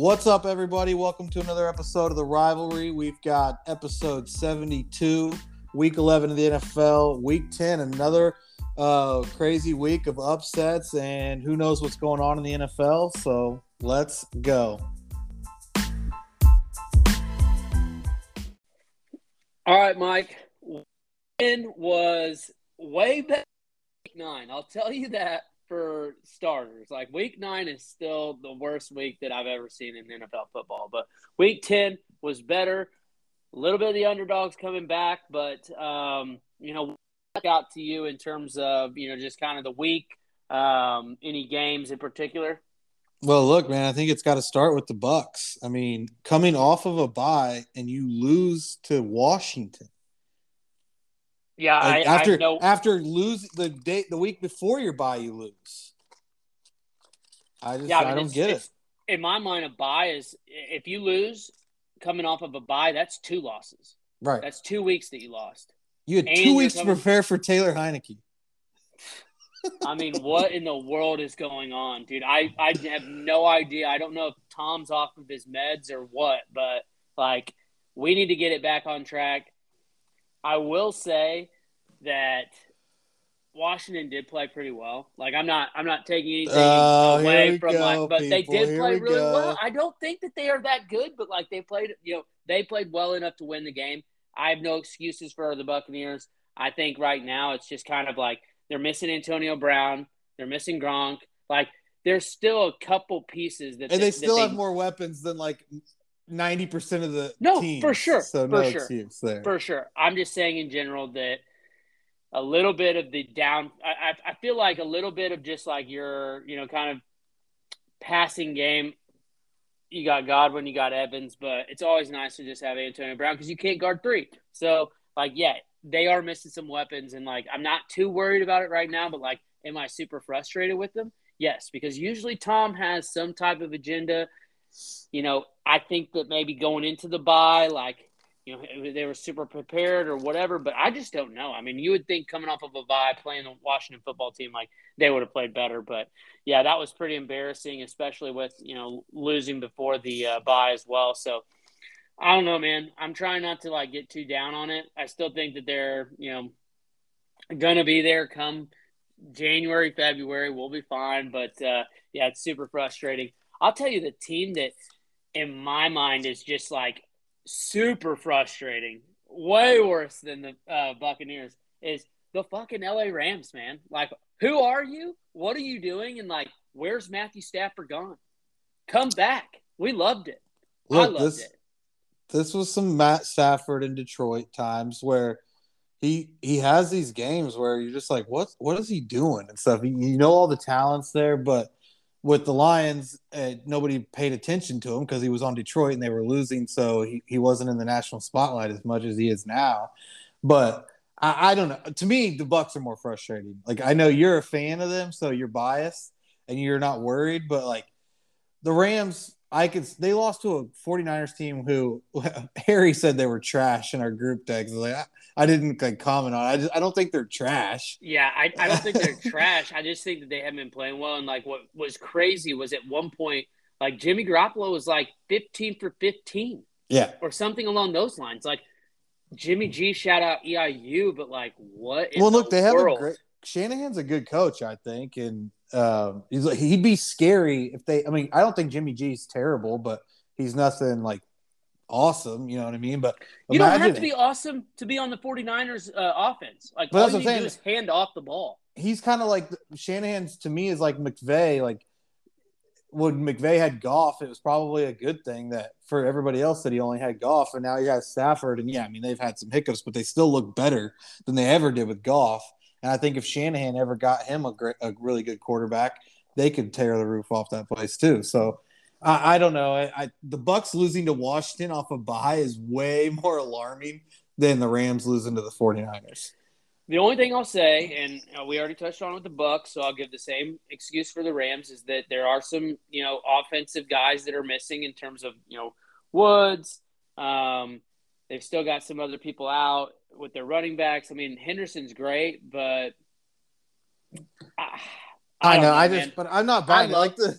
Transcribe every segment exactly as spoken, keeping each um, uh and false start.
What's up, everybody? Welcome to another episode of The Rivalry. We've got episode seventy-two, week eleven of the N F L, week ten, another uh, crazy week of upsets, and who knows what's going on in the N F L, so let's go. All right, Mike. Win was way better than week nine. I'll tell you that for starters. Like, week nine is still the worst week that I've ever seen in N F L football. But week ten was better. A little bit of the underdogs coming back. But, um, you know, what got to you in terms of, you know, just kind of the week, um, any games in particular? Well, look, man, I think it's got to start with the Bucs. I mean, coming off of a bye and you lose to Washington. Yeah, like I, after I know. after lose the day the week before your bye, you lose. I just yeah, I, mean, I don't get it. In my mind, a bye is if you lose coming off of a bye, that's two losses. Right, that's two weeks that you lost. You had and two weeks coming, to prepare for Taylor Heinicke. I mean, what in the world is going on, dude? I, I have no idea. I don't know if Tom's off of his meds or what, but, like, we need to get it back on track. I will say that Washington did play pretty well. Like, I'm not I'm not taking anything oh, away from, go, like, but people, they did play we really go. well. I don't think that they are that good, but, like, they played, you know, they played well enough to win the game. I have no excuses for the Buccaneers. I think right now it's just kind of like, they're missing Antonio Brown. They're missing Gronk. Like, there's still a couple pieces that – And they, they still they, have more weapons than, like, ninety percent of the no, teams. No, for sure. So for no sure. excuse there. For sure. I'm just saying in general that a little bit of the down – I I feel like a little bit of just, like, your, you know, kind of passing game. You got Godwin, you got Evans, but it's always nice to just have Antonio Brown because you can't guard three. So, like, yeah. They are missing some weapons, and, like, I'm not too worried about it right now, but, like, am I super frustrated with them? Yes, because usually Tom has some type of agenda. You know, I think that maybe going into the bye, like, you know, they were super prepared or whatever, but I just don't know. I mean, you would think coming off of a bye, playing the Washington football team, like, they would have played better. But, yeah, that was pretty embarrassing, especially with, you know, losing before the uh, bye as well. So, I don't know, man. I'm trying not to, like, get too down on it. I still think that they're, you know, going to be there come January, February. We'll be fine. But, uh, yeah, it's super frustrating. I'll tell you the team that, in my mind, is just, like, super frustrating, way worse than the uh, Buccaneers, is the fucking L A Rams, man. Like, who are you? What are you doing? And, like, where's Matthew Stafford gone? Come back. We loved it. Look, I loved this- it. This was some Matt Stafford in Detroit times where he he has these games where you're just like, what what is he doing and stuff. You know all the talents there, but with the Lions, uh, nobody paid attention to him because he was on Detroit and they were losing, so he, he wasn't in the national spotlight as much as he is now. But I, I don't know. To me, the Bucs are more frustrating. Like, I know you're a fan of them, so you're biased and you're not worried, but, like, the Rams – I could. They lost to a 49ers team who Harry said they were trash in our group text. Like, I, I didn't like, comment on it. I just I don't think they're trash. Yeah, I, I don't think they're trash. I just think that they haven't been playing well. And, like, what was crazy was at one point, like, Jimmy Garoppolo was like fifteen for fifteen. Yeah. Or something along those lines. Like, Jimmy G, shout out E I U, but, like, what in well, look, the they world? Have a great – Shanahan's a good coach, I think, and – Um, he's like, he'd be scary if they. I mean, I don't think Jimmy G's terrible, but he's nothing like awesome. You know what I mean? But you don't have to be awesome to be on the 49ers uh, offense. Like, all you need to do is hand off the ball. He's kind of like Shanahan's to me is like McVay. Like, when McVay had Goff, it was probably a good thing that for everybody else that he only had Goff, and now you got Stafford, and yeah, I mean they've had some hiccups, but they still look better than they ever did with Goff. And I think if Shanahan ever got him a great, a really good quarterback, they could tear the roof off that place too. So I, I don't know. I, I, the Bucs losing to Washington off a bye is way more alarming than the Rams losing to the 49ers. The only thing I'll say, and uh, we already touched on with the Bucs, so I'll give the same excuse for the Rams, is that there are some, you know, offensive guys that are missing in terms of, you know, Woods. Um, they've still got some other people out with their running backs. I mean, Henderson's great, but I, I, I know. Know I just, but I'm not buying it. Like the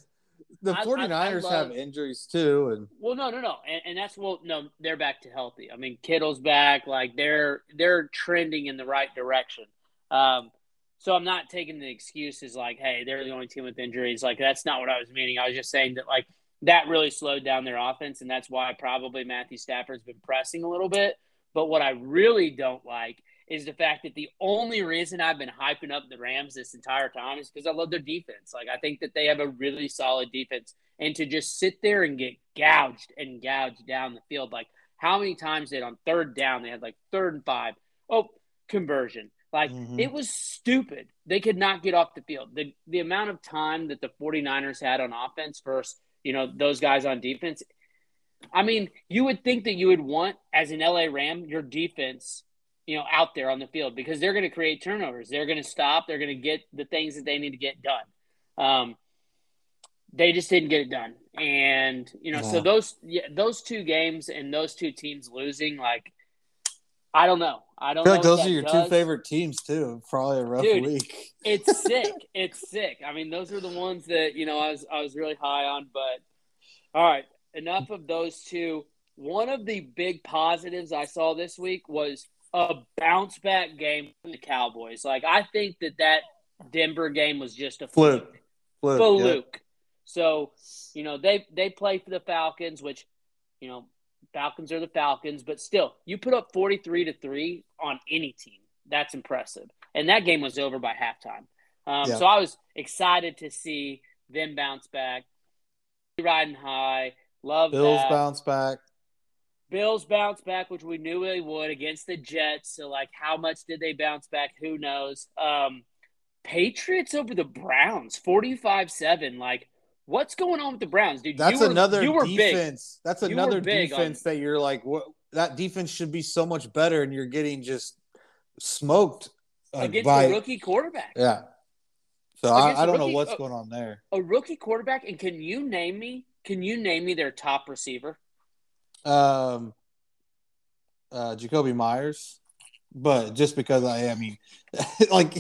the 49ers I, I love, have injuries too. And well, no, no, no. And, and that's well, no, they're back to healthy. I mean, Kittle's back. Like they're, they're trending in the right direction. Um, so I'm not taking the excuses like, hey, they're the only team with injuries. Like that's not what I was meaning. I was just saying that like that really slowed down their offense. And that's why probably Matthew Stafford's been pressing a little bit. But what I really don't like is the fact that the only reason I've been hyping up the Rams this entire time is because I love their defense. Like, I think that they have a really solid defense. And to just sit there and get gouged and gouged down the field, like, how many times did on third down they had, like, third and five? Oh, conversion. Like, mm-hmm. It was stupid. They could not get off the field. The, the amount of time that the 49ers had on offense versus, you know, those guys on defense, I mean, you would think that you would want, as an L A Ram, your defense – you know, out there on the field because they're going to create turnovers. They're going to stop. They're going to get the things that they need to get done. Um, they just didn't get it done. And, you know, yeah. so those yeah, those two games and those two teams losing, like, I don't know. I don't I feel know. Like those are your does. two favorite teams, too. Probably a rough Dude, week. It's sick. It's sick. I mean, those are the ones that, you know, I was I was really high on. But, all right, enough of those two. One of the big positives I saw this week was – a bounce-back game from the Cowboys. Like, I think that that Denver game was just a fluke. Fluke. fluke. fluke. Yeah. So, you know, they they play for the Falcons, which, you know, Falcons are the Falcons. But still, you put up forty-three to three on any team. That's impressive. And that game was over by halftime. Um, yeah. So I was excited to see them bounce back. Riding high. Love Bills that. Bills bounce back. Bills bounce back, which we knew they would against the Jets. So, like, how much did they bounce back? Who knows? Um, Patriots over the Browns, forty-five seven. Like, what's going on with the Browns, dude? That's you were, another you were defense. Big. That's you another defense on... that you're like, what? That defense should be so much better, and you're getting just smoked uh, against by... a rookie quarterback. Yeah. So I, I don't rookie, know what's a, going on there. A rookie quarterback, and can you name me? Can you name me their top receiver? Um, uh, Jacoby Myers, but just because I, I mean, like,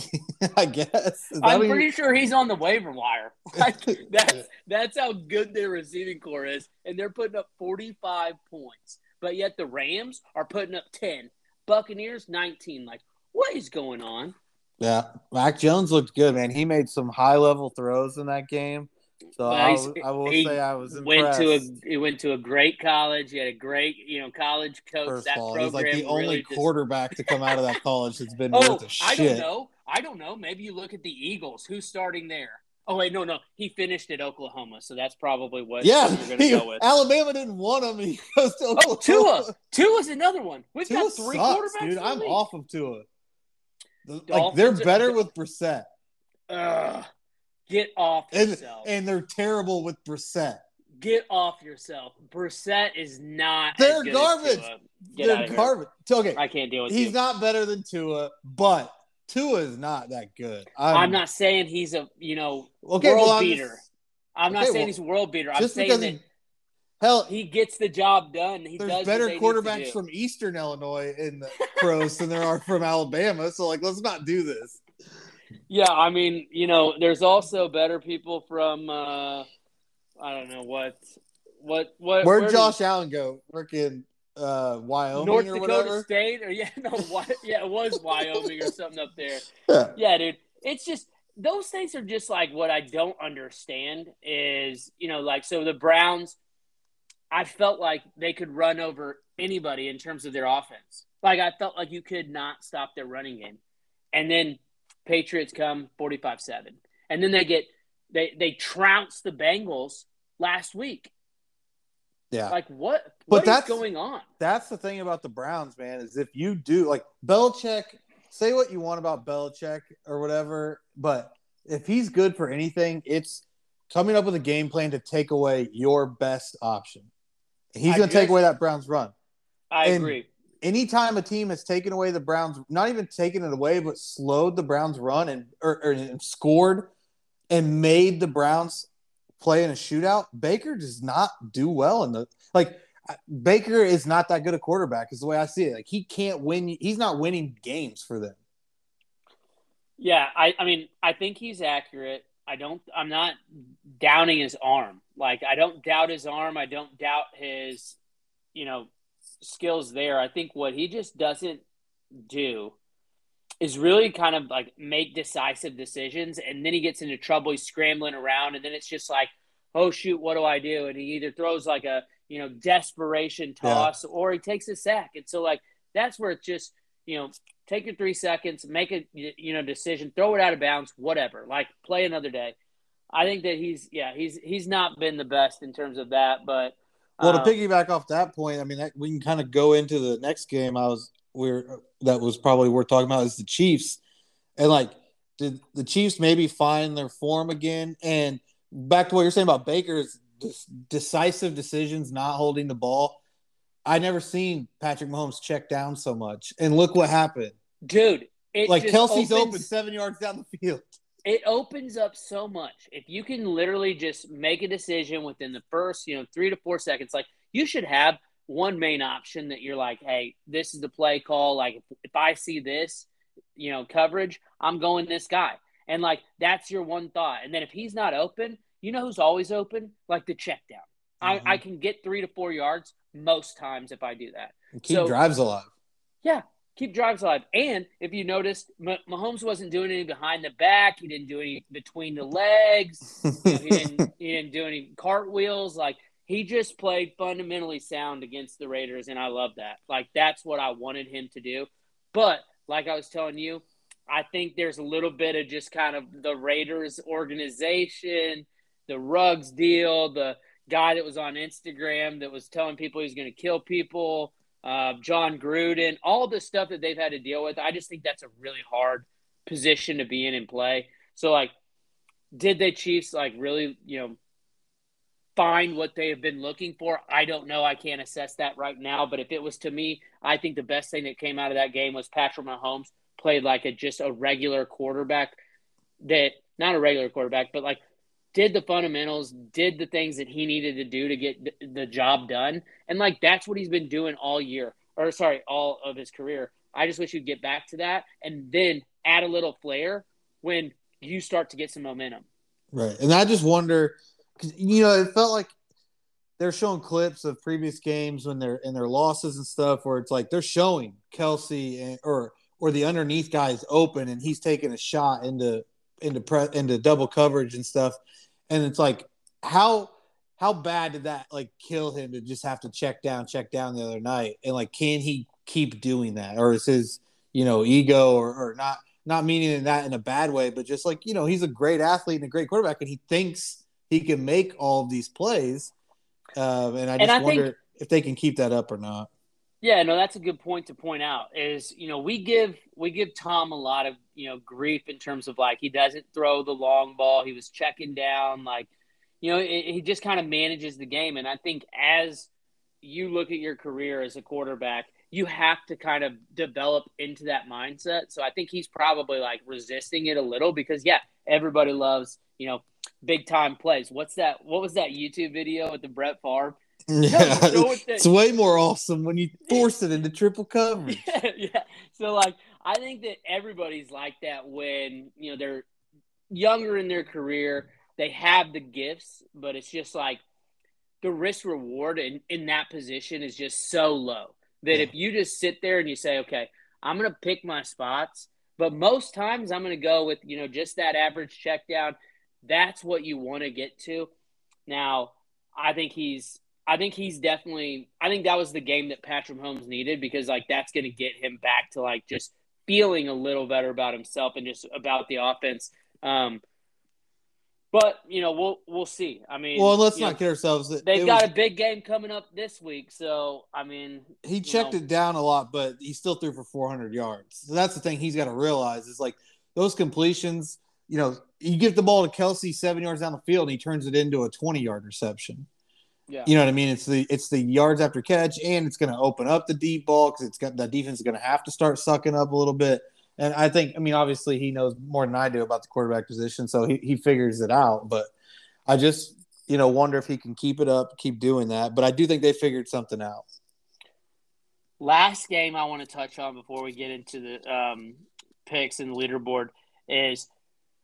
I guess I'm pretty you... sure he's on the waiver wire. Like, that's that's how good their receiving core is, and they're putting up forty-five points, but yet the Rams are putting up ten, Buccaneers nineteen. Like, what is going on? Yeah, Mac Jones looked good, man. He made some high-level throws in that game. So I, I will he say I was impressed. Went to a, he went to a great college. He had a great, you know, college coach. First that of all, program he's like the only really quarterback just... to come out of that college that's been oh, worth a shit. I don't know. I don't know. Maybe you look at the Eagles. Who's starting there? Oh, wait, no, no. He finished at Oklahoma, so that's probably what yeah, you're going to go with. Alabama didn't want him. He goes to Oklahoma. Oh, Tua. Tua's another one. We've Tua got three sucks, quarterbacks. Dude, I'm league. Off of Tua. The, like, they're better are... with Brissett. Ugh. Get off yourself. And, and they're terrible with Brissett. Get off yourself. Brissett is not. They're as good garbage. As Tua. Get they're garbage. Here. Okay. I can't deal with he's you. He's not better than Tua, but Tua is not that good. I'm, I'm not saying he's a you know okay, world well, beater. Just, I'm not okay, saying well, he's a world beater. I'm saying that he, hell, he gets the job done. He there's does better what they quarterbacks need to do. From Eastern Illinois in the pros than there are from Alabama. So like, let's not do this. Yeah, I mean, you know, there's also better people from, uh, I don't know, what, what, what. Where'd where Josh did, Allen go? Freaking uh, Wyoming North or Dakota whatever? State? Or, yeah, no, what, yeah, it was Wyoming or something up there. Yeah. yeah, dude, it's just, those things are just like what I don't understand is, you know, like, so the Browns, I felt like they could run over anybody in terms of their offense. Like, I felt like you could not stop their running game. And then Patriots come forty-five seven. And then they get they they trounce the Bengals last week. Yeah. Like what what but is going on? That's the thing about the Browns, man, is if you do like Belichick, say what you want about Belichick or whatever, but if he's good for anything, it's coming up with a game plan to take away your best option. He's going to take away that Browns run. I and, agree. Anytime a team has taken away the Browns, not even taken it away, but slowed the Browns' run and or, or and scored and made the Browns play in a shootout, Baker does not do well in the like. Baker is not that good a quarterback, is the way I see it. Like he can't win. He's not winning games for them. Yeah, I, I mean, I think he's accurate. I don't – I'm not downing his arm. Like, I don't doubt his arm. I don't doubt his, you know, skills there. I think what he just doesn't do is really kind of, like, make decisive decisions, and then he gets into trouble. He's scrambling around, and then it's just like, oh, shoot, what do I do? And he either throws, like, a, you know, desperation toss yeah. or he takes a sack. And so, like, that's where it's just, you know – take your three seconds, make a you know decision, throw it out of bounds, whatever. Like, play another day. I think that he's yeah he's he's not been the best in terms of that. But well, um, to piggyback off that point, I mean that, we can kind of go into the next game. I was we're that was probably worth talking about is the Chiefs, and like did the Chiefs maybe find their form again? And back to what you're saying about Baker's decisive decisions, not holding the ball. I never seen Patrick Mahomes check down so much, and look what happened. Dude, it like Kelsey's opens, open seven yards down the field. It opens up so much. If you can literally just make a decision within the first, you know, three to four seconds, like you should have one main option that you're like, hey, this is the play call. Like if I see this, you know, coverage, I'm going this guy. And like, that's your one thought. And then if he's not open, you know, who's always open, like the check down. Mm-hmm. I, I can get three to four yards most times if I do that. And keep so, drives alive. Yeah. Keep drives alive. And if you noticed, Mahomes wasn't doing any behind the back. He didn't do any between the legs. you know, he didn't he didn't do any cartwheels. Like, he just played fundamentally sound against the Raiders, and I love that. Like, that's what I wanted him to do. But like I was telling you, I think there's a little bit of just kind of the Raiders organization, the Ruggs deal, the guy that was on Instagram that was telling people he's going to kill people, Uh, John Gruden, all the stuff that they've had to deal with. I just think that's a really hard position to be in and play. So, like, did the Chiefs, like, really, you know, find what they have been looking for? I don't know. I can't assess that right now. But if it was to me, I think the best thing that came out of that game was Patrick Mahomes played like a just a regular quarterback that – not a regular quarterback, but, like, did the fundamentals, did the things that he needed to do to get th- the job done. And, like, that's what he's been doing all year – or, sorry, all of his career. I just wish he'd get back to that and then add a little flair when you start to get some momentum. Right. And I just wonder – because, you know, it felt like they're showing clips of previous games when they're in their losses and stuff where it's like they're showing Kelsey and, or or the underneath guy is open and he's taking a shot into – into pre- into double coverage and stuff, and it's like how how bad did that like kill him to just have to check down check down the other night? And like, can he keep doing that, or is his you know ego or, or not not meaning that in a bad way, but just like, you know, he's a great athlete and a great quarterback, and he thinks he can make all of these plays, um, and I just and I wonder think, if they can keep that up or not. Yeah, no, that's a good point to point out is, you know, we give we give Tom a lot of, you know, grief in terms of like he doesn't throw the long ball. He was checking down, like, you know, he just kind of manages the game. And I think as you look at your career as a quarterback, you have to kind of develop into that mindset. So I think he's probably like resisting it a little because, yeah, everybody loves, you know, big time plays. What's that? What was that YouTube video with the Brett Favre? Yeah, no, the, it's way more awesome when you force it into triple coverage. Yeah, yeah. So, like, I think that everybody's like that when, you know, they're younger in their career. They have the gifts, but it's just, like, the risk-reward in, in that position is just so low that yeah. if you just sit there and you say, okay, I'm going to pick my spots, but most times I'm going to go with, you know, just that average check down. That's what you want to get to. Now, I think he's – I think he's definitely – I think that was the game that Patrick Mahomes needed because, like, that's going to get him back to, like, just feeling a little better about himself and just about the offense. Um, but, you know, we'll we'll see. I mean – Well, let's not know, kid ourselves. It, they've it got was, a big game coming up this week, so, I mean – He checked know. it down a lot, but he still threw for four hundred yards. So that's the thing he's got to realize is, like, those completions, you know, you give the ball to Kelsey seven yards down the field and he turns it into a twenty-yard reception. Yeah. You know what I mean? It's the it's the yards after catch, and it's going to open up the deep ball because it's got the defense is going to have to start sucking up a little bit. And I think, I mean, obviously he knows more than I do about the quarterback position, so he, he figures it out. But I just, you know, wonder if he can keep it up, keep doing that. But I do think they figured something out. Last game I want to touch on before we get into the um, picks and the leaderboard is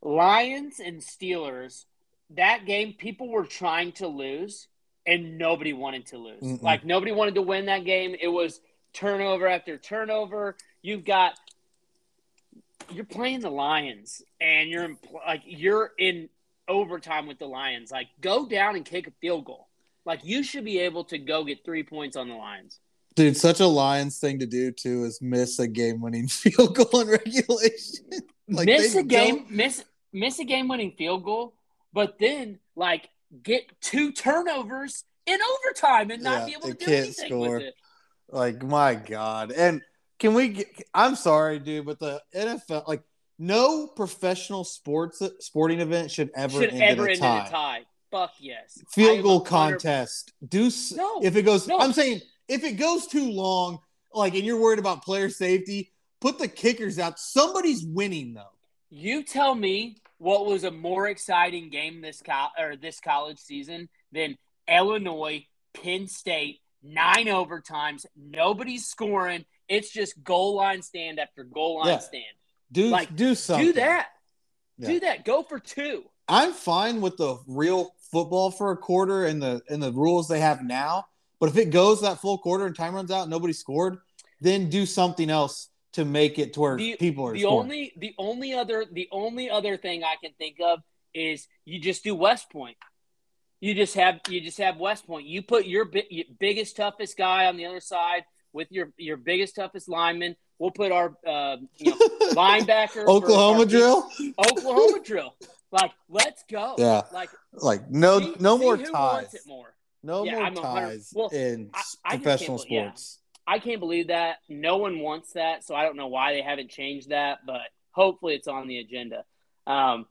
Lions and Steelers, that game people were trying to lose and nobody wanted to lose. Mm-mm. Like nobody wanted to win that game. It was turnover after turnover. You've got you're playing the Lions and you're in, like you're in overtime with the Lions. Like go down and kick a field goal. Like you should be able to go get three points on the Lions. Dude, such a Lions thing to do too is miss a game-winning field goal in regulation. Like miss a game, miss miss a game-winning field goal, but then like get two turnovers in overtime and not yeah, be able to do anything score. With it. Like my God, and can we? Get, I'm sorry, dude, but the N F L, like no professional sports sporting event should ever should end ever in a tie. End in a tie. Fuck yes, field I goal contest. Do no, if it goes. No. I'm saying. If it goes too long, like, and you're worried about player safety, put the kickers out. Somebody's winning, though. You tell me what was a more exciting game this co- or this college season than Illinois, Penn State, nine overtimes, nobody's scoring. It's just goal line stand after goal line yeah. stand. Do, like, do something. Do that. Yeah. Do that. Go for two. I'm fine with the real football for a quarter and the and the rules they have now. But if it goes that full quarter and time runs out and nobody scored, then do something else to make it to where the, people are the scoring. Only, the, only other, the only other thing I can think of is you just do West Point. You just have you just have West Point. You put your, bi- your biggest, toughest guy on the other side with your, your biggest, toughest lineman. We'll put our uh, you know, linebacker. Oklahoma our, drill? Oklahoma drill. Like, let's go. Yeah. Like, like no, see, no see more who ties. Wants it more. No yeah, more I'm ties well, in I, professional I sports. Yeah. I can't believe that. No one wants that, so I don't know why they haven't changed that, but hopefully it's on the agenda. Um,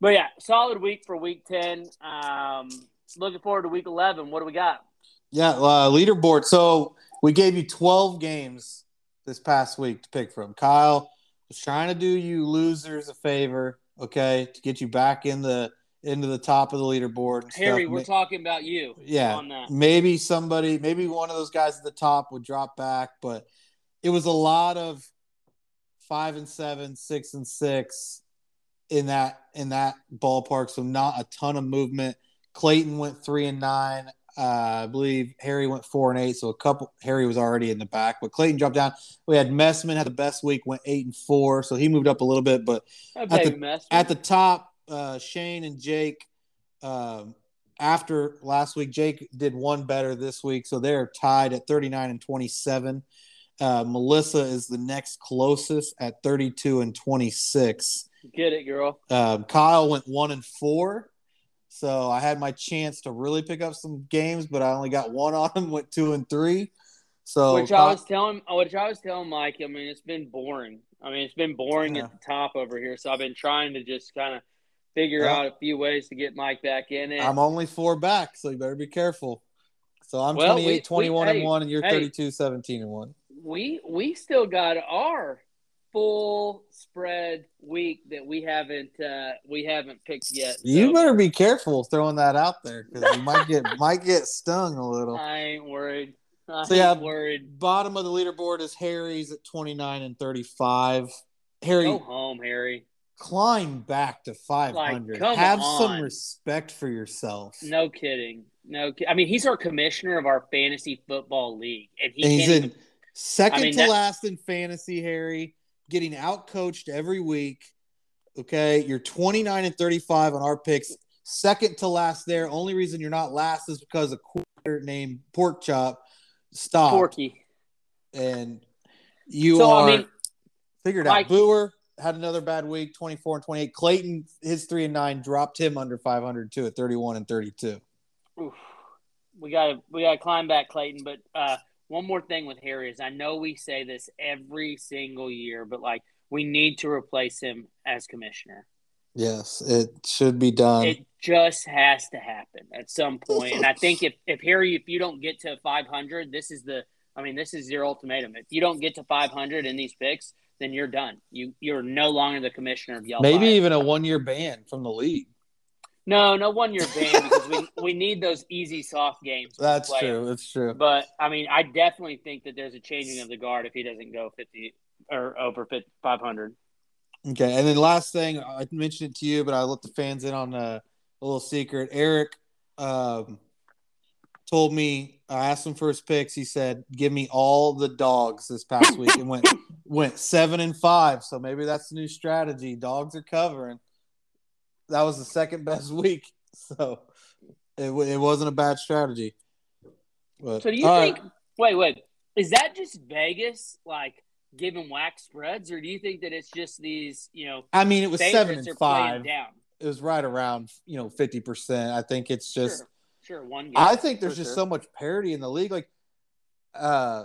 but, yeah, solid week for Week ten. Um, looking forward to Week eleven. What do we got? Yeah, uh, leaderboard. So we gave you twelve games this past week to pick from. Kyle was trying to do you losers a favor, okay, to get you back in the – into the top of the leaderboard. Harry, stuff. we're Ma- talking about you. Yeah. On that. Maybe somebody, maybe one of those guys at the top would drop back, but it was a lot of five and seven, six and six in that, in that ballpark. So not a ton of movement. Clayton went three and nine. Uh, I believe Harry went four and eight. So a couple, Harry was already in the back, but Clayton dropped down. We had Messman had the best week, went eight and four. So he moved up a little bit, but at the, at the top, Uh, Shane and Jake, um, after last week, Jake did one better this week, so they're tied at thirty-nine and twenty-seven. Uh, Melissa is the next closest at thirty-two and twenty-six. Get it, girl. Um, Kyle went one and four, so I had my chance to really pick up some games, but I only got one on him. Went two and three, so which Kyle- I was telling, which I was telling Mike. I mean, it's been boring. I mean, it's been boring yeah. at the top over here, so I've been trying to just kind of. Figure yeah. out a few ways to get Mike back in it. I'm only four back, so you better be careful. So I'm well, twenty-eight, twenty-one, we, hey, and one, and you're hey, thirty-two, seventeen, and one. We we still got our full spread week that we haven't uh, we haven't picked yet. So. You better be careful throwing that out there because you might get might get stung a little. I ain't worried. I so ain't yeah, worried. Bottom of the leaderboard is Harry's at twenty-nine and thirty-five. Harry, go home, Harry. Climb back to five hundred. Like, have on. some respect for yourself. No kidding. No, ki- I mean, he's our commissioner of our fantasy football league, and, he and he's in second I mean, to that- last in fantasy. Harry getting outcoached every week. Okay, you're twenty-nine and thirty-five on our picks, second to last. There, only reason you're not last is because a quarter named Pork Chop stopped. Porky, and you so, are I mean, figured like, out. Booer. Had another bad week, twenty-four and twenty-eight. Clayton, his three and nine dropped him under five hundred too at thirty-one and thirty-two. Oof. We gotta we gotta climb back, Clayton. But uh, one more thing with Harry is I know we say this every single year, but like we need to replace him as commissioner. Yes, it should be done. It just has to happen at some point. And I think if if Harry, if you don't get to five hundred, this is the I mean this is your ultimatum. If you don't get to five hundred in these picks. Then you're done. You you're no longer the commissioner of Yelp. Maybe even a one year ban from the league. No, no one year ban because we, we need those easy soft games. That's true. That's true. But I mean, I definitely think that there's a changing of the guard if he doesn't go fifty or over five hundred. Okay, and then last thing, I mentioned it to you, but I let the fans in on a, a little secret. Eric um, told me, I asked him for his picks. He said, give me all the dogs this past week and went went seven and five. So maybe that's the new strategy. Dogs are covering. That was the second best week. So it it wasn't a bad strategy. But, so do you think right. – wait, wait. Is that just Vegas, like, giving whack spreads, or do you think that it's just these, you know, I mean, it was seven and five. Down? It was right around, you know, fifty percent. I think it's just sure, sure. one game. I think there's just sure. so much parity in the league, like, uh,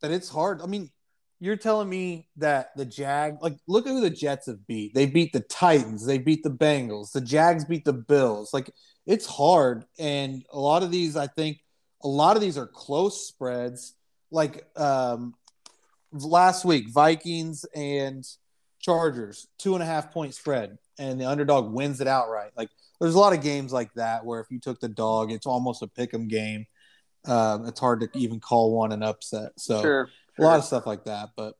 that it's hard. I mean, you're telling me that the Jag, like, look at who the Jets have beat. They beat the Titans, they beat the Bengals, the Jags beat the Bills. Like, it's hard. And a lot of these, I think, a lot of these are close spreads. Like, um, last week, Vikings and Chargers, two and a half point spread, and the underdog wins it outright. Like, there's a lot of games like that where if you took the dog, it's almost a pick 'em game. Um, it's hard to even call one an upset. So sure, sure. a lot of stuff like that. But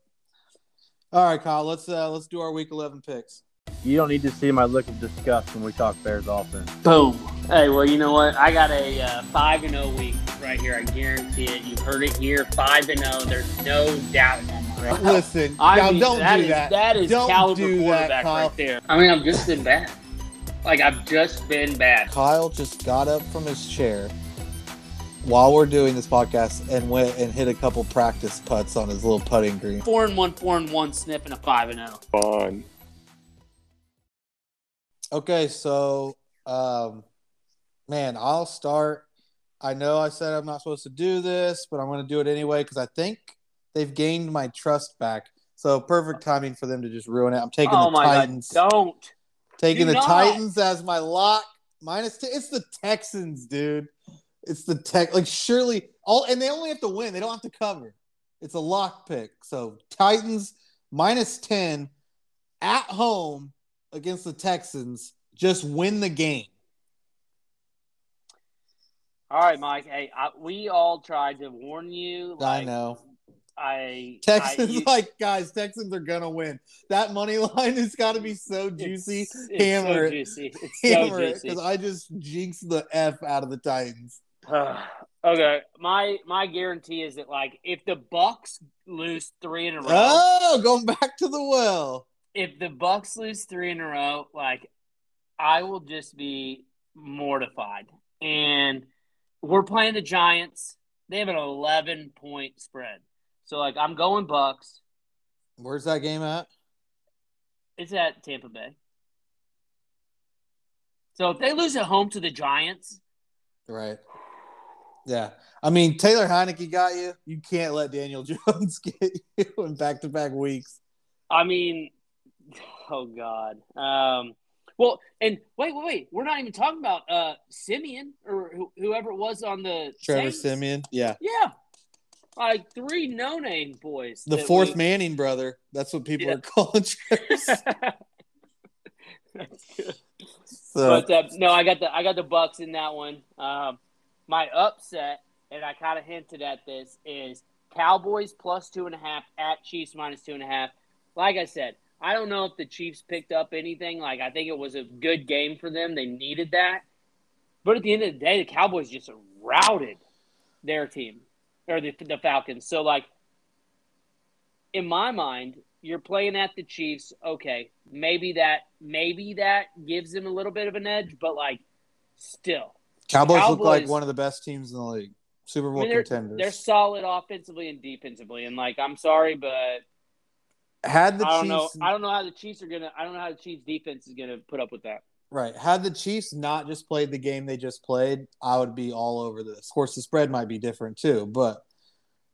all right, Kyle, let's uh, let's do our week eleven picks. You don't need to see my look of disgust when we talk Bears offense. Boom. Hey, well, you know what? I got a uh, five and oh week right here. I guarantee it. You've heard it here. five and oh. There's no doubt in my mind. Listen, I now mean, don't that do is, that. That is don't caliber do quarterback that, right there. I mean, I've just been bad. Like, I've just been bad. Kyle just got up from his chair while we're doing this podcast and went and hit a couple practice putts on his little putting green. Four and one, four and one, sniffing a five and oh. Fun. Okay, so, um, man, I'll start. I know I said I'm not supposed to do this, but I'm going to do it anyway because I think they've gained my trust back. So, perfect timing for them to just ruin it. I'm taking oh the my Titans. God, don't. Taking do the not. Titans as my lock. Minus two. It's the Texans, dude. It's the Tech. Like, surely. all And they only have to win. They don't have to cover. It's a lock pick. So, Titans minus ten at home against the Texans, just win the game. All right, Mike. Hey, I, we all tried to warn you. Like, I know. I Texans, I, you, like, guys, Texans are going to win. That money line has got to be so juicy. It's, it's Hammer so juicy. It's Hammer so juicy. Because I just jinxed the F out of the Titans. Okay. My my guarantee is that, like, if the Bucs lose three in a row. Oh, going back to the well. If the Bucs lose three in a row, like, I will just be mortified. And we're playing the Giants. They have an eleven-point spread. So, like, I'm going Bucs. Where's that game at? It's at Tampa Bay. So, if they lose at home to the Giants. Right. Yeah. I mean, Taylor Heinicke got you. You can't let Daniel Jones get you in back-to-back weeks. I mean – oh, God. Um, well, and wait, wait, wait. We're not even talking about uh, Simeon or wh- whoever it was on the Trevor Saints. Simeon, yeah. Yeah. Like three no-name boys. The fourth we... Manning brother. That's what people yeah. are calling Trevor Simeon. That's good. So. But, uh, no, I got the I got the Bucs in that one. Um, my upset, and I kind of hinted at this, is Cowboys plus two and a half at Chiefs minus two and a half. Like I said, I don't know if the Chiefs picked up anything. Like, I think it was a good game for them. They needed that. But at the end of the day, the Cowboys just routed their team, or the, the Falcons. So, like, in my mind, you're playing at the Chiefs. Okay, maybe that maybe that gives them a little bit of an edge, but, like, still. Cowboys, Cowboys look like one of the best teams in the league. Super Bowl I mean, they're, contenders. They're solid offensively and defensively. And, like, I'm sorry, but – Had the I don't Chiefs, know. I don't know how the Chiefs are gonna. I don't know how the Chiefs defense is gonna put up with that. Right. Had the Chiefs not just played the game they just played, I would be all over this. Of course, the spread might be different too, but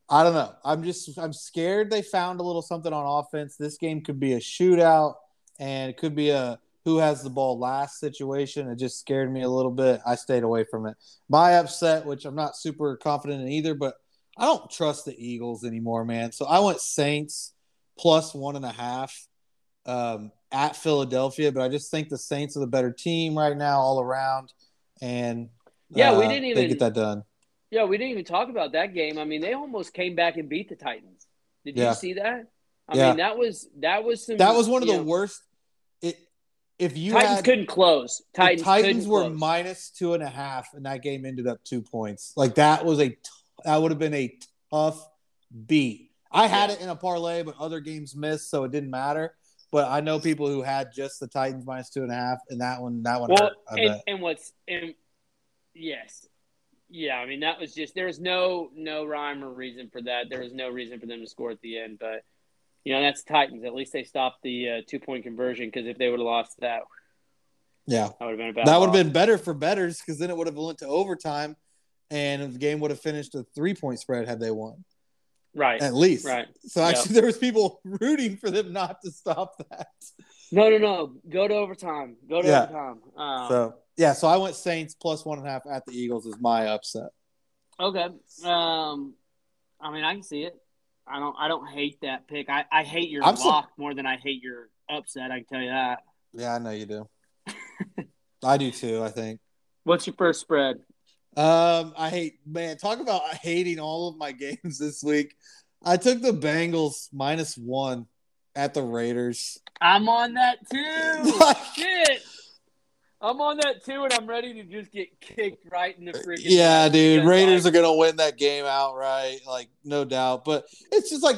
I don't know. I'm just. I'm scared they found a little something on offense. This game could be a shootout, and it could be a who has the ball last situation. It just scared me a little bit. I stayed away from it. My upset, which I'm not super confident in either, but I don't trust the Eagles anymore, man. So I went Saints plus one and a half um, at Philadelphia. But I just think the Saints are the better team right now all around. And yeah, uh, we didn't even get that done. Yeah, we didn't even talk about that game. I mean, they almost came back and beat the Titans. Did yeah. you see that? I yeah. mean, that was that was some, that was one of the know, worst. It if you Titans had, couldn't close. Titans the Titans were close. minus two and a half, and that game ended up two points. Like that was a t- that would have been a tough beat. I had yeah. it in a parlay, but other games missed, so it didn't matter. But I know people who had just the Titans minus two and a half, and that one that one well, hurt. I and, bet. and what's and yes. Yeah, I mean, that was just – there was no no rhyme or reason for that. There was no reason for them to score at the end. But, you know, that's Titans. At least they stopped the uh, two-point conversion, because if they would have lost that, yeah, that would have been a bad That would have been better for bettors, because then it would have went to overtime, and the game would have finished a three-point spread had they won. Right. At least. Right. So, actually, yeah. there was people rooting for them not to stop that. No, no, no. Go to overtime. Go to yeah. overtime. Um, so. Yeah, so I went Saints plus one and a half at the Eagles is my upset. Okay. Um, I mean, I can see it. I don't I don't hate that pick. I, I hate your I'm lock so... more than I hate your upset, I can tell you that. Yeah, I know you do. I do too, I think. What's your first spread? Um, I hate – man, talk about hating all of my games this week. I took the Bengals minus one at the Raiders. I'm on that too. Shit. I'm on that, too, and I'm ready to just get kicked right in the freaking – Yeah, dude. Raiders like, are going to win that game outright, like, no doubt. But it's just like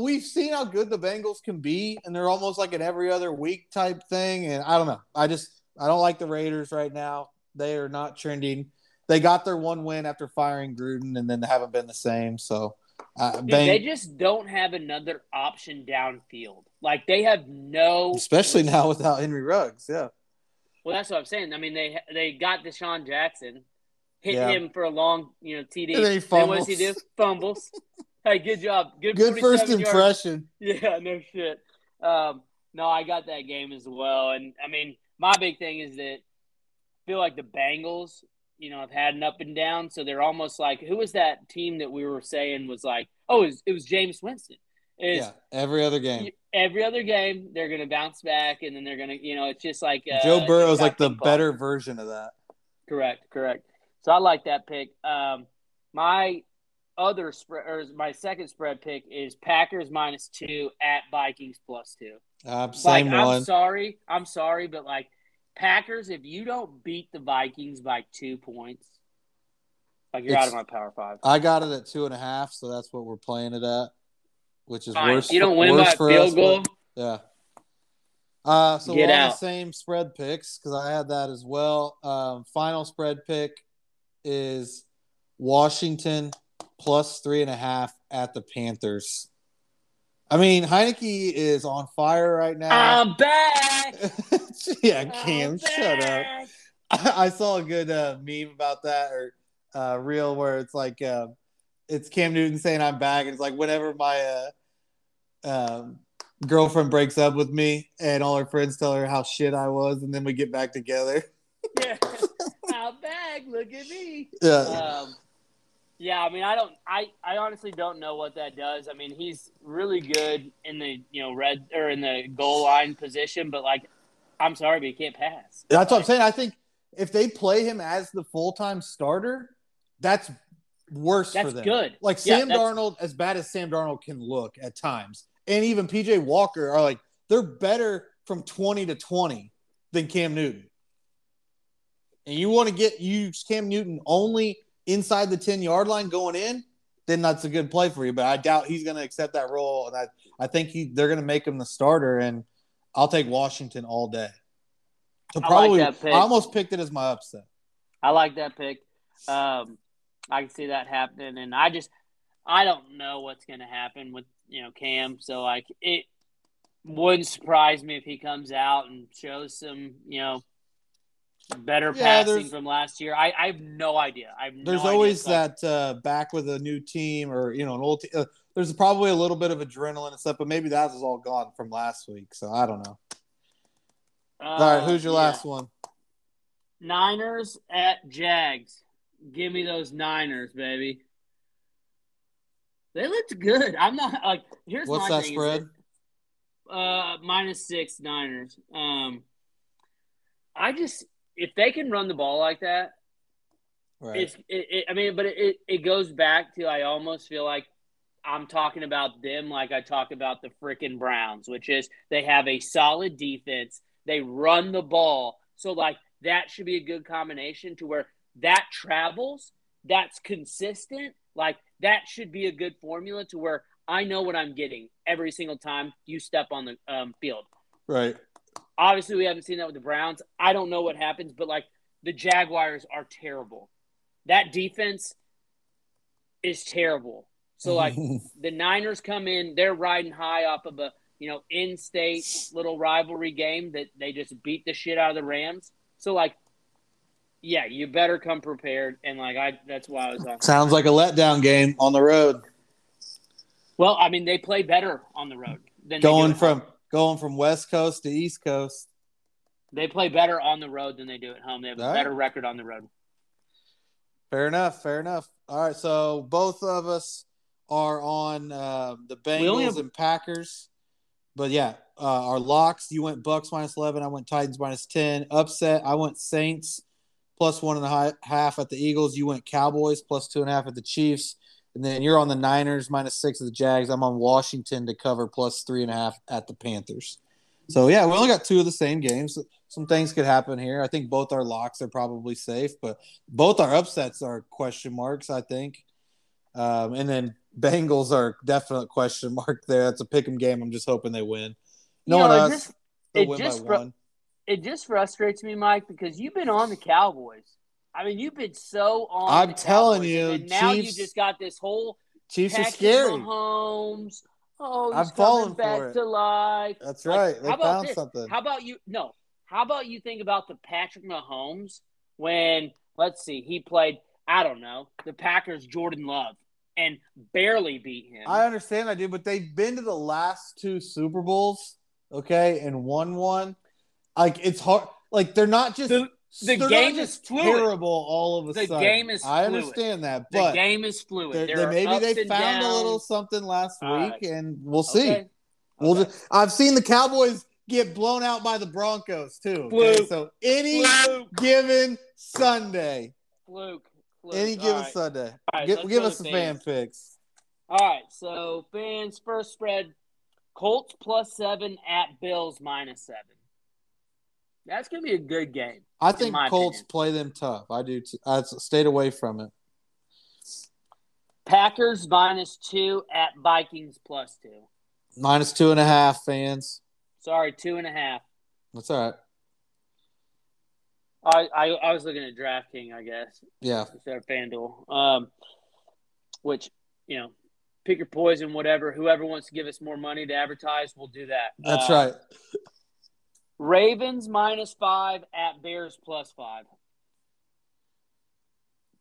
we've seen how good the Bengals can be, and they're almost like an every other week type thing. And I don't know. I just – I don't like the Raiders right now. They are not trending. They got their one win after firing Gruden, and then they haven't been the same. So, uh, dude, bang- they just don't have another option downfield. Like, they have no – Especially now without Henry Ruggs, yeah. Well, that's what I'm saying. I mean, they they got Deshaun Jackson, hit yeah. him for a long, you know, T D. And then he fumbles. And what does he do? Fumbles. Hey, good job. Good, good first impression. Yards. Yeah, no shit. Um, no, I got that game as well. And, I mean, my big thing is that I feel like the Bengals, you know, have had an up and down. So they're almost like – who was that team that we were saying was like – oh, it was, it was Jameis Winston. Is yeah, every other game. Every other game, they're going to bounce back, and then they're going to, you know, it's just like uh, – Joe Burrow's like the better version of that. Correct, correct. So I like that pick. Um, my other spread – or my second spread pick is Packers minus two at Vikings plus two. Uh, same like, one. I'm sorry. I'm sorry, but, like, Packers, if you don't beat the Vikings by two points, like, you're it's, out of my power five. I got it at two and a half, so that's what we're playing it at. Which is Fine. worse. You don't win by a field us, goal. But, yeah. Uh, so Get we're out. on the same spread picks because I had that as well. Um, final spread pick is Washington plus three and a half at the Panthers. I mean, Heinicke is on fire right now. I'm back. yeah, Cam, I'm shut back. up. I, I saw a good uh, meme about that or uh, reel where it's like. Uh, It's Cam Newton saying I'm back. It's like whenever my uh, um, girlfriend breaks up with me and all her friends tell her how shit I was and then we get back together. yeah, I'm back. Look at me. Yeah. Um, yeah, I mean, I don't – I I honestly don't know what that does. I mean, he's really good in the, you know, red – or in the goal line position, but, like, I'm sorry, but he can't pass. That's like, what I'm saying. I think if they play him as the full-time starter, that's – worse that's for them. Good. Like yeah, Sam Darnold, as bad as Sam Darnold can look at times, and even P J Walker are like they're better from twenty to twenty than Cam Newton. And you want to get use Cam Newton only inside the ten yard line going in, then that's a good play for you. But I doubt he's going to accept that role, and I I think he they're going to make him the starter. And I'll take Washington all day. So probably I, like I almost picked it as my upset. I like that pick. Um, I can see that happening, and I just I don't know what's going to happen with, you know, Cam. So, like, it wouldn't surprise me if he comes out and shows some, you know, better yeah, passing from last year. I, I have no idea. I have no there's idea always that uh, back with a new team or, you know, an old team. Uh, there's probably a little bit of adrenaline and stuff, but maybe that was all gone from last week. So, I don't know. Uh, all right, who's your yeah. last one? Niners at Jags. Give me those Niners, baby. They looked good. I'm not like here's what's my that thing, spread? Uh, minus six Niners. Um, I just if they can run the ball like that, right? It's, it, it, I mean, but it, it goes back to I almost feel like I'm talking about them like I talk about the freaking Browns, which is they have a solid defense. They run the ball. So, like, that should be a good combination to where that travels, that's consistent. Like, that should be a good formula to where I know what I'm getting every single time you step on the um, field. Right. Obviously, we haven't seen that with the Browns. I don't know what happens, but, like, the Jaguars are terrible. That defense is terrible. So, like, the Niners come in, they're riding high off of a, you know, in-state little rivalry game that they just beat the shit out of the Rams. So, like, yeah, you better come prepared. And, like, I that's why I was on. Sounds like a letdown game on the road. Well, I mean, they play better on the road than going from going from West Coast to East Coast. They play better on the road than they do at home. They have a better record on the road. Fair enough. Fair enough. All right, so both of us are on uh, the Bengals and Packers. But, yeah, uh, our locks, you went Bucs minus eleven. I went Titans minus ten. Upset, I went Saints plus one and a half at the Eagles. You went Cowboys plus two and a half at the Chiefs. And then you're on the Niners minus six at the Jags. I'm on Washington to cover plus three and a half at the Panthers. So, yeah, we only got two of the same games. Some things could happen here. I think both our locks are probably safe, but both our upsets are question marks, I think. Um, and then Bengals are definite question mark there. That's a pick'em game. I'm just hoping they win. No you know, one else. It just, it, just fru- it just frustrates me, Mike, because you've been on the Cowboys. I mean, you've been so on. I'm the telling Cowboys, you, and now Chiefs, you just got this whole Chiefs Patrick are scary. Mahomes. Oh, he's I'm falling back for it. to life. That's right. Like, they how found about something. How about you? No. How about you think about the Patrick Mahomes when, let's see, he played, I don't know, the Packers, Jordan Love, and barely beat him. I understand that, dude, but they've been to the last two Super Bowls, okay, and won one. Like, it's hard. Like, they're not just the, the game is fluid. Terrible all of a the sudden. The game is fluid. I understand that, but the game is fluid. There they, maybe they found a little something last uh, week, and we'll see. Okay. We'll okay. Just, I've seen the Cowboys get blown out by the Broncos, too. Okay? So, any Fluke. given Sunday. Fluke. Fluke. Any given right. Sunday. Right, G- give us some fans. fan picks. All right, so fans, first spread, Colts plus seven at Bills minus seven. That's going to be a good game. I think Colts opinion. play them tough. I do. T- I stayed away from it. Packers minus two at Vikings plus two. Minus two and a half, fans. Sorry, two and a half. That's all right. I I, I was looking at DraftKings, I guess. Yeah. Instead of FanDuel. Um, which, you know, pick your poison, whatever. Whoever wants to give us more money to advertise, we'll do that. That's uh, right. Ravens minus five at Bears plus five.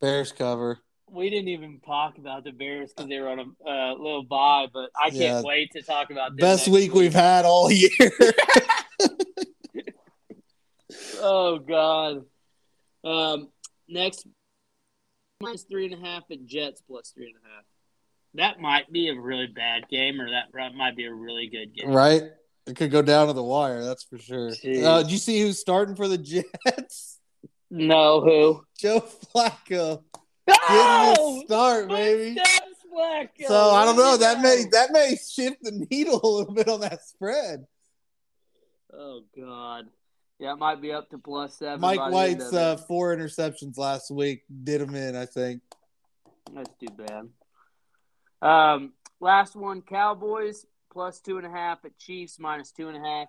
Bears cover. We didn't even talk about the Bears because they were on a uh, little bye, but I can't yeah. wait to talk about this. Best week, week we've had all year. Oh, God. Um, next, minus three and a half at Jets plus three and a half. That might be a really bad game, or that might be a really good game. Right? It could go down to the wire, that's for sure. Uh, did you see who's starting for the Jets? No, who? Joe Flacco. Getting his start, baby. So I don't know. That may that may shift the needle a little bit on that spread. Oh God, yeah, it might be up to plus seven. Mike White's uh, four interceptions last week did him in, I think. That's too bad. Um, last one, Cowboys plus two and a half at Chiefs minus two and a half,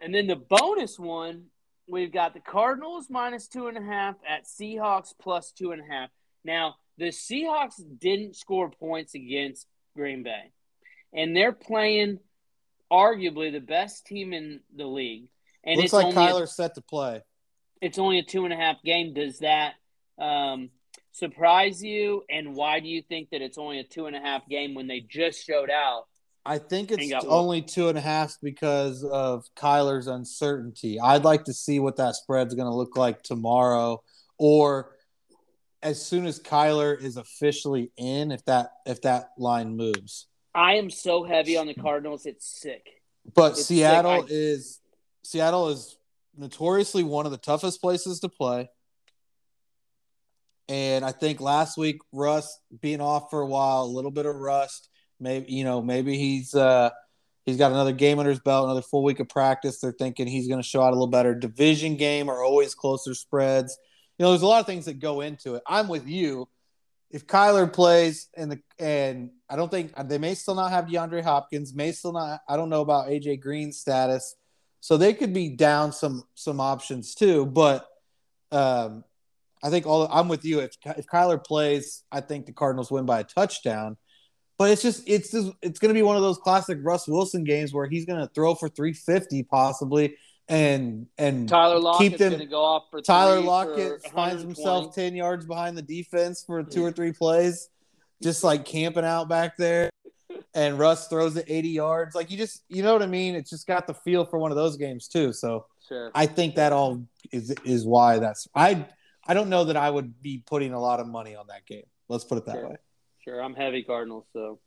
and then the bonus one. We've got the Cardinals minus two and a half at Seahawks plus two and a half. Now, the Seahawks didn't score points against Green Bay, and they're playing arguably the best team in the league. And looks it's like Kyler's set to play. It's only a two and a half game. Does that um, surprise you? And why do you think that it's only a two and a half game when they just showed out? I think it's only two and a half because of Kyler's uncertainty. I'd like to see what that spread's going to look like tomorrow, or as soon as Kyler is officially in, if that if that line moves. I am so heavy on the Cardinals; it's sick. But it's Seattle sick. I... is Seattle is notoriously one of the toughest places to play, And I think last week, Russ being off for a while, a little bit of rust. Maybe, you know, maybe he's uh, he's got another game under his belt, another full week of practice. They're thinking he's going to show out a little better. Division game are always closer spreads. You know, there's a lot of things that go into it. I'm with you. If Kyler plays, and the and I don't think – they may still not have DeAndre Hopkins, may still not – I don't know about A J Green's status. So they could be down some some options too. But um, I think all I'm with you. If, if Kyler plays, I think the Cardinals win by a touchdown. But it's just – it's just, it's going to be one of those classic Russ Wilson games where he's going to throw for three fifty possibly and and Tyler Lockett's going to go off for Tyler Lockett finds himself ten yards behind the defense for two or three plays, just like camping out back there. And Russ throws it eighty yards. Like, you just, you know what I mean? It's just got the feel for one of those games too. So sure. I think that all is is why that's, I, I don't know that I would be putting a lot of money on that game. Let's put it that sure. way. Sure. I'm heavy Cardinals. So,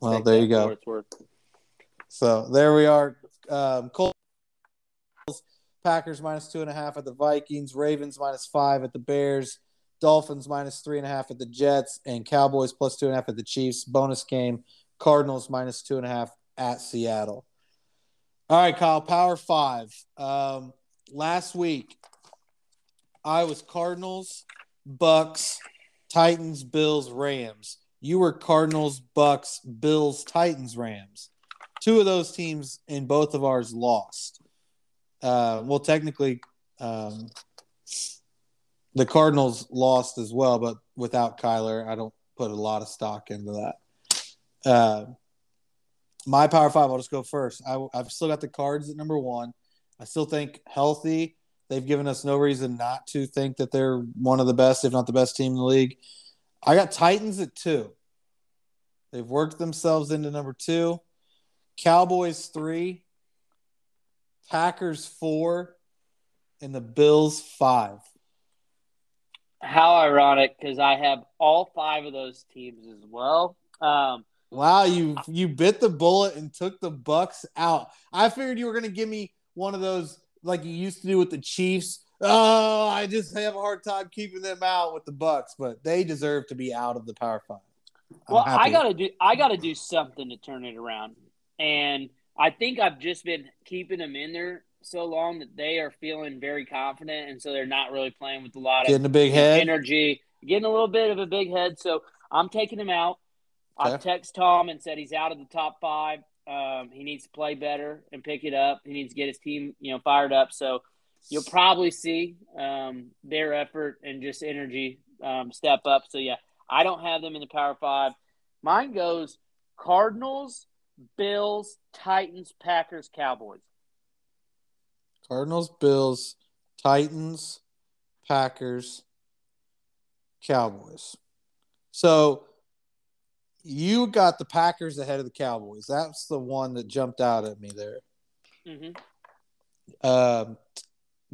well, there you go. So there we are. Um, Colts, Packers minus two and a half at the Vikings, Ravens minus five at the Bears, Dolphins minus three and a half at the Jets, and Cowboys plus two and a half at the Chiefs. Bonus game. Cardinals minus two and a half at Seattle. All right, Kyle, Power Five. Um, last week, I was Cardinals, Bucs, Titans, Bills, Rams. You were Cardinals, Bucs, Bills, Titans, Rams. Two of those teams in both of ours lost. Uh, well, technically, um, the Cardinals lost as well, but without Kyler, I don't put a lot of stock into that. Uh, my Power Five, I'll just go first. I, I've still got the Cards at number one. I still think healthy. They've given us no reason not to think that they're one of the best, if not the best team in the league. I got Titans at two. They've worked themselves into number two. Cowboys three. Packers four. And the Bills five. How ironic, because I have all five of those teams as well. Um, Wow, you you bit the bullet and took the Bucs out. I figured you were going to give me one of those like you used to do with the Chiefs. Oh, I just have a hard time keeping them out with the Bucs, but they deserve to be out of the Power Five. I'm well, happy. I gotta do I gotta do something to turn it around, and I think I've just been keeping them in there so long that they are feeling very confident, and so they're not really playing with a lot getting of getting a big head energy, getting a little bit of a big head. So I'm taking them out. I text Tom and said he's out of the top five. Um, he needs to play better and pick it up. He needs to get his team, you know, fired up. So you'll probably see um, their effort and just energy um, step up. So, yeah, I don't have them in the Power Five. Mine goes Cardinals, Bills, Titans, Packers, Cowboys. Cardinals, Bills, Titans, Packers, Cowboys. So – you got the Packers ahead of the Cowboys. That's the one that jumped out at me there. Mm-hmm. Um,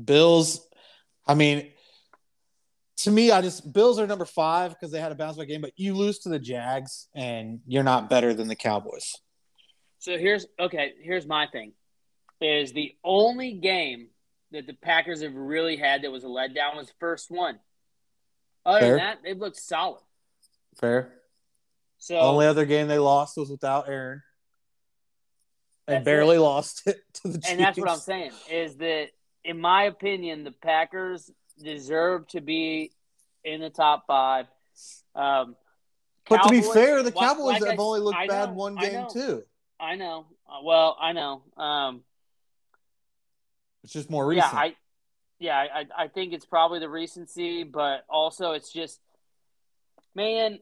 Bills, I mean, to me, I just – Bills are number five because they had a bounce-back game, but you lose to the Jags, and you're not better than the Cowboys. So here's – okay, here's my thing. Is the only game that the Packers have really had that was a letdown was the first one. Other Fair. than that, they've looked solid. Fair. So, only other game they lost was without Aaron, and barely it. lost it to the Chiefs. And that's what I'm saying is that, in my opinion, the Packers deserve to be in the top five. Um, but Cowboys, to be fair, the Cowboys like have I, only looked know, bad one game I know, too. I know. Well, I know. Um, it's just more recent. Yeah, I, yeah, I, I think it's probably the recency, but also it's just, man.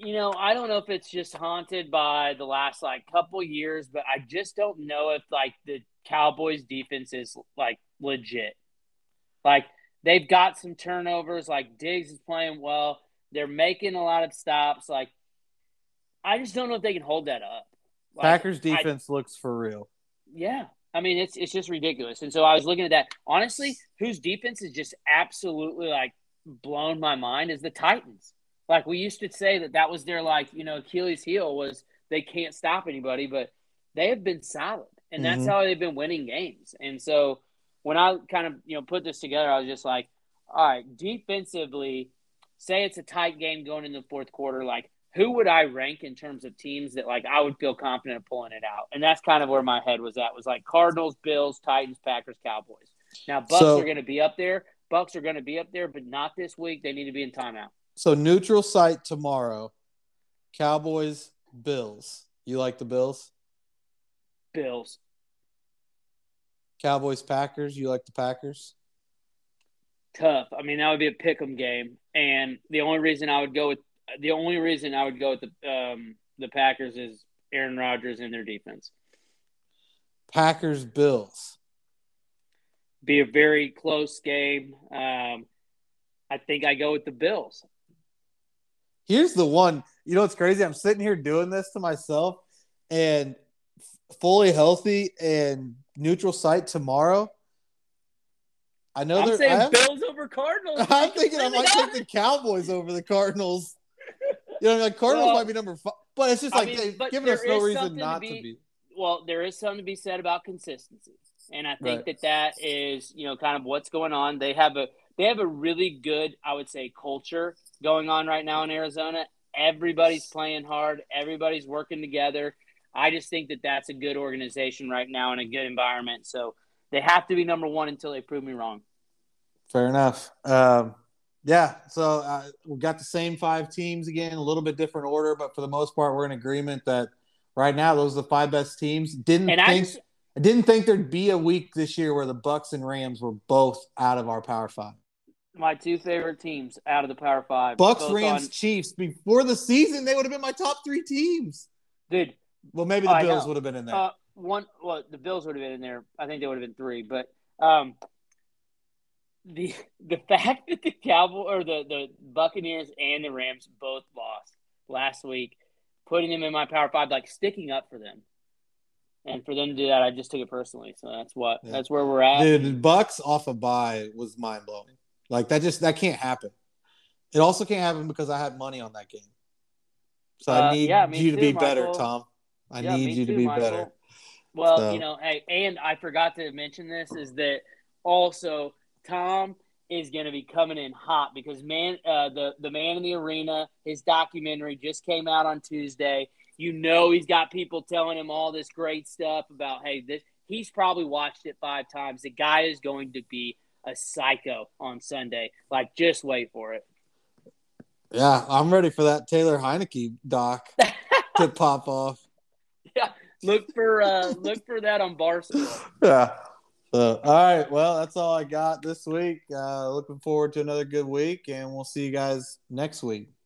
You know, I don't know if it's just haunted by the last, like, couple years, but I just don't know if, like, the Cowboys' defense is, like, legit. Like, they've got some turnovers. Like, Diggs is playing well. They're making a lot of stops. Like, I just don't know if they can hold that up. Like, Packers' defense I, looks for real. Yeah. I mean, it's it's just ridiculous. And so I was looking at that. Honestly, whose defense has just absolutely, like, blown my mind is the Titans. Like, we used to say that that was their, like, you know, Achilles heel was they can't stop anybody, but they have been solid. And that's mm-hmm. how they've been winning games. And so when I kind of, you know, put this together, I was just like, all right, defensively, say it's a tight game going into the fourth quarter, like who would I rank in terms of teams that like I would feel confident of pulling it out? And that's kind of where my head was at, was like Cardinals, Bills, Titans, Packers, Cowboys. Now Bucs so, are going to be up there. Bucs are going to be up there, but not this week. They need to be in timeout. So neutral site tomorrow, Cowboys, Bills. You like the Bills? Bills. Cowboys, Packers. You like the Packers? Tough. I mean, that would be a pick'em game, and the only reason I would go with the only reason I would go with the um, the Packers is Aaron Rodgers and their defense. Packers, Bills. Be a very close game. Um, I think I go with the Bills. Here's the one. You know what's crazy? I'm sitting here doing this to myself, and fully healthy and neutral site tomorrow. I know I'm saying I Bills over Cardinals. I'm thinking I might take the Cowboys over the Cardinals. You know, like Cardinals well, might be number five, but it's just like I mean, they've given us no reason not to be, to be. Well, there is something to be said about consistency. And I think right. that that is, you know, kind of what's going on. They have a they have a really good, I would say, culture going on right now in Arizona. Everybody's playing hard. Everybody's working together. I just think that that's a good organization right now and a good environment. So they have to be number one until they prove me wrong. Fair enough. Um, yeah, so uh, we got the same five teams again, a little bit different order, but for the most part, we're in agreement that right now those are the five best teams. Didn't and think. I, I didn't think there'd be a week this year where the Bucs and Rams were both out of our Power Five. My two favorite teams out of the Power Five. Bucs, Rams, on... Chiefs. Before the season, they would have been my top three teams. Dude. Well, maybe the I Bills know. would have been in there. Uh, one, well, the Bills would have been in there. I think they would have been three. But um, the the fact that the Cowboys or the, the Buccaneers and the Rams both lost last week, putting them in my Power Five, like sticking up for them. And for them to do that, I just took it personally. So that's what yeah. that's where we're at. Dude, Bucs off a bye was mind blowing. Like that just that can't happen. It also can't happen because I had money on that game. So I need uh, yeah, you too, to be Michael. better, Tom. I yeah, need you too, to be Michael. better. Well, so. you know, hey, and I forgot to mention this is that also Tom is going to be coming in hot because man, uh, the the man in the arena, his documentary just came out on Tuesday. You know he's got people telling him all this great stuff about, hey, this. He's probably watched it five times. The guy is going to be a psycho on Sunday. Like, just wait for it. Yeah, I'm ready for that Taylor Heinicke doc to pop off. Yeah, look for uh, look for that on Barstool. Yeah. So, all right, well, that's all I got this week. Uh, looking forward to another good week, and we'll see you guys next week.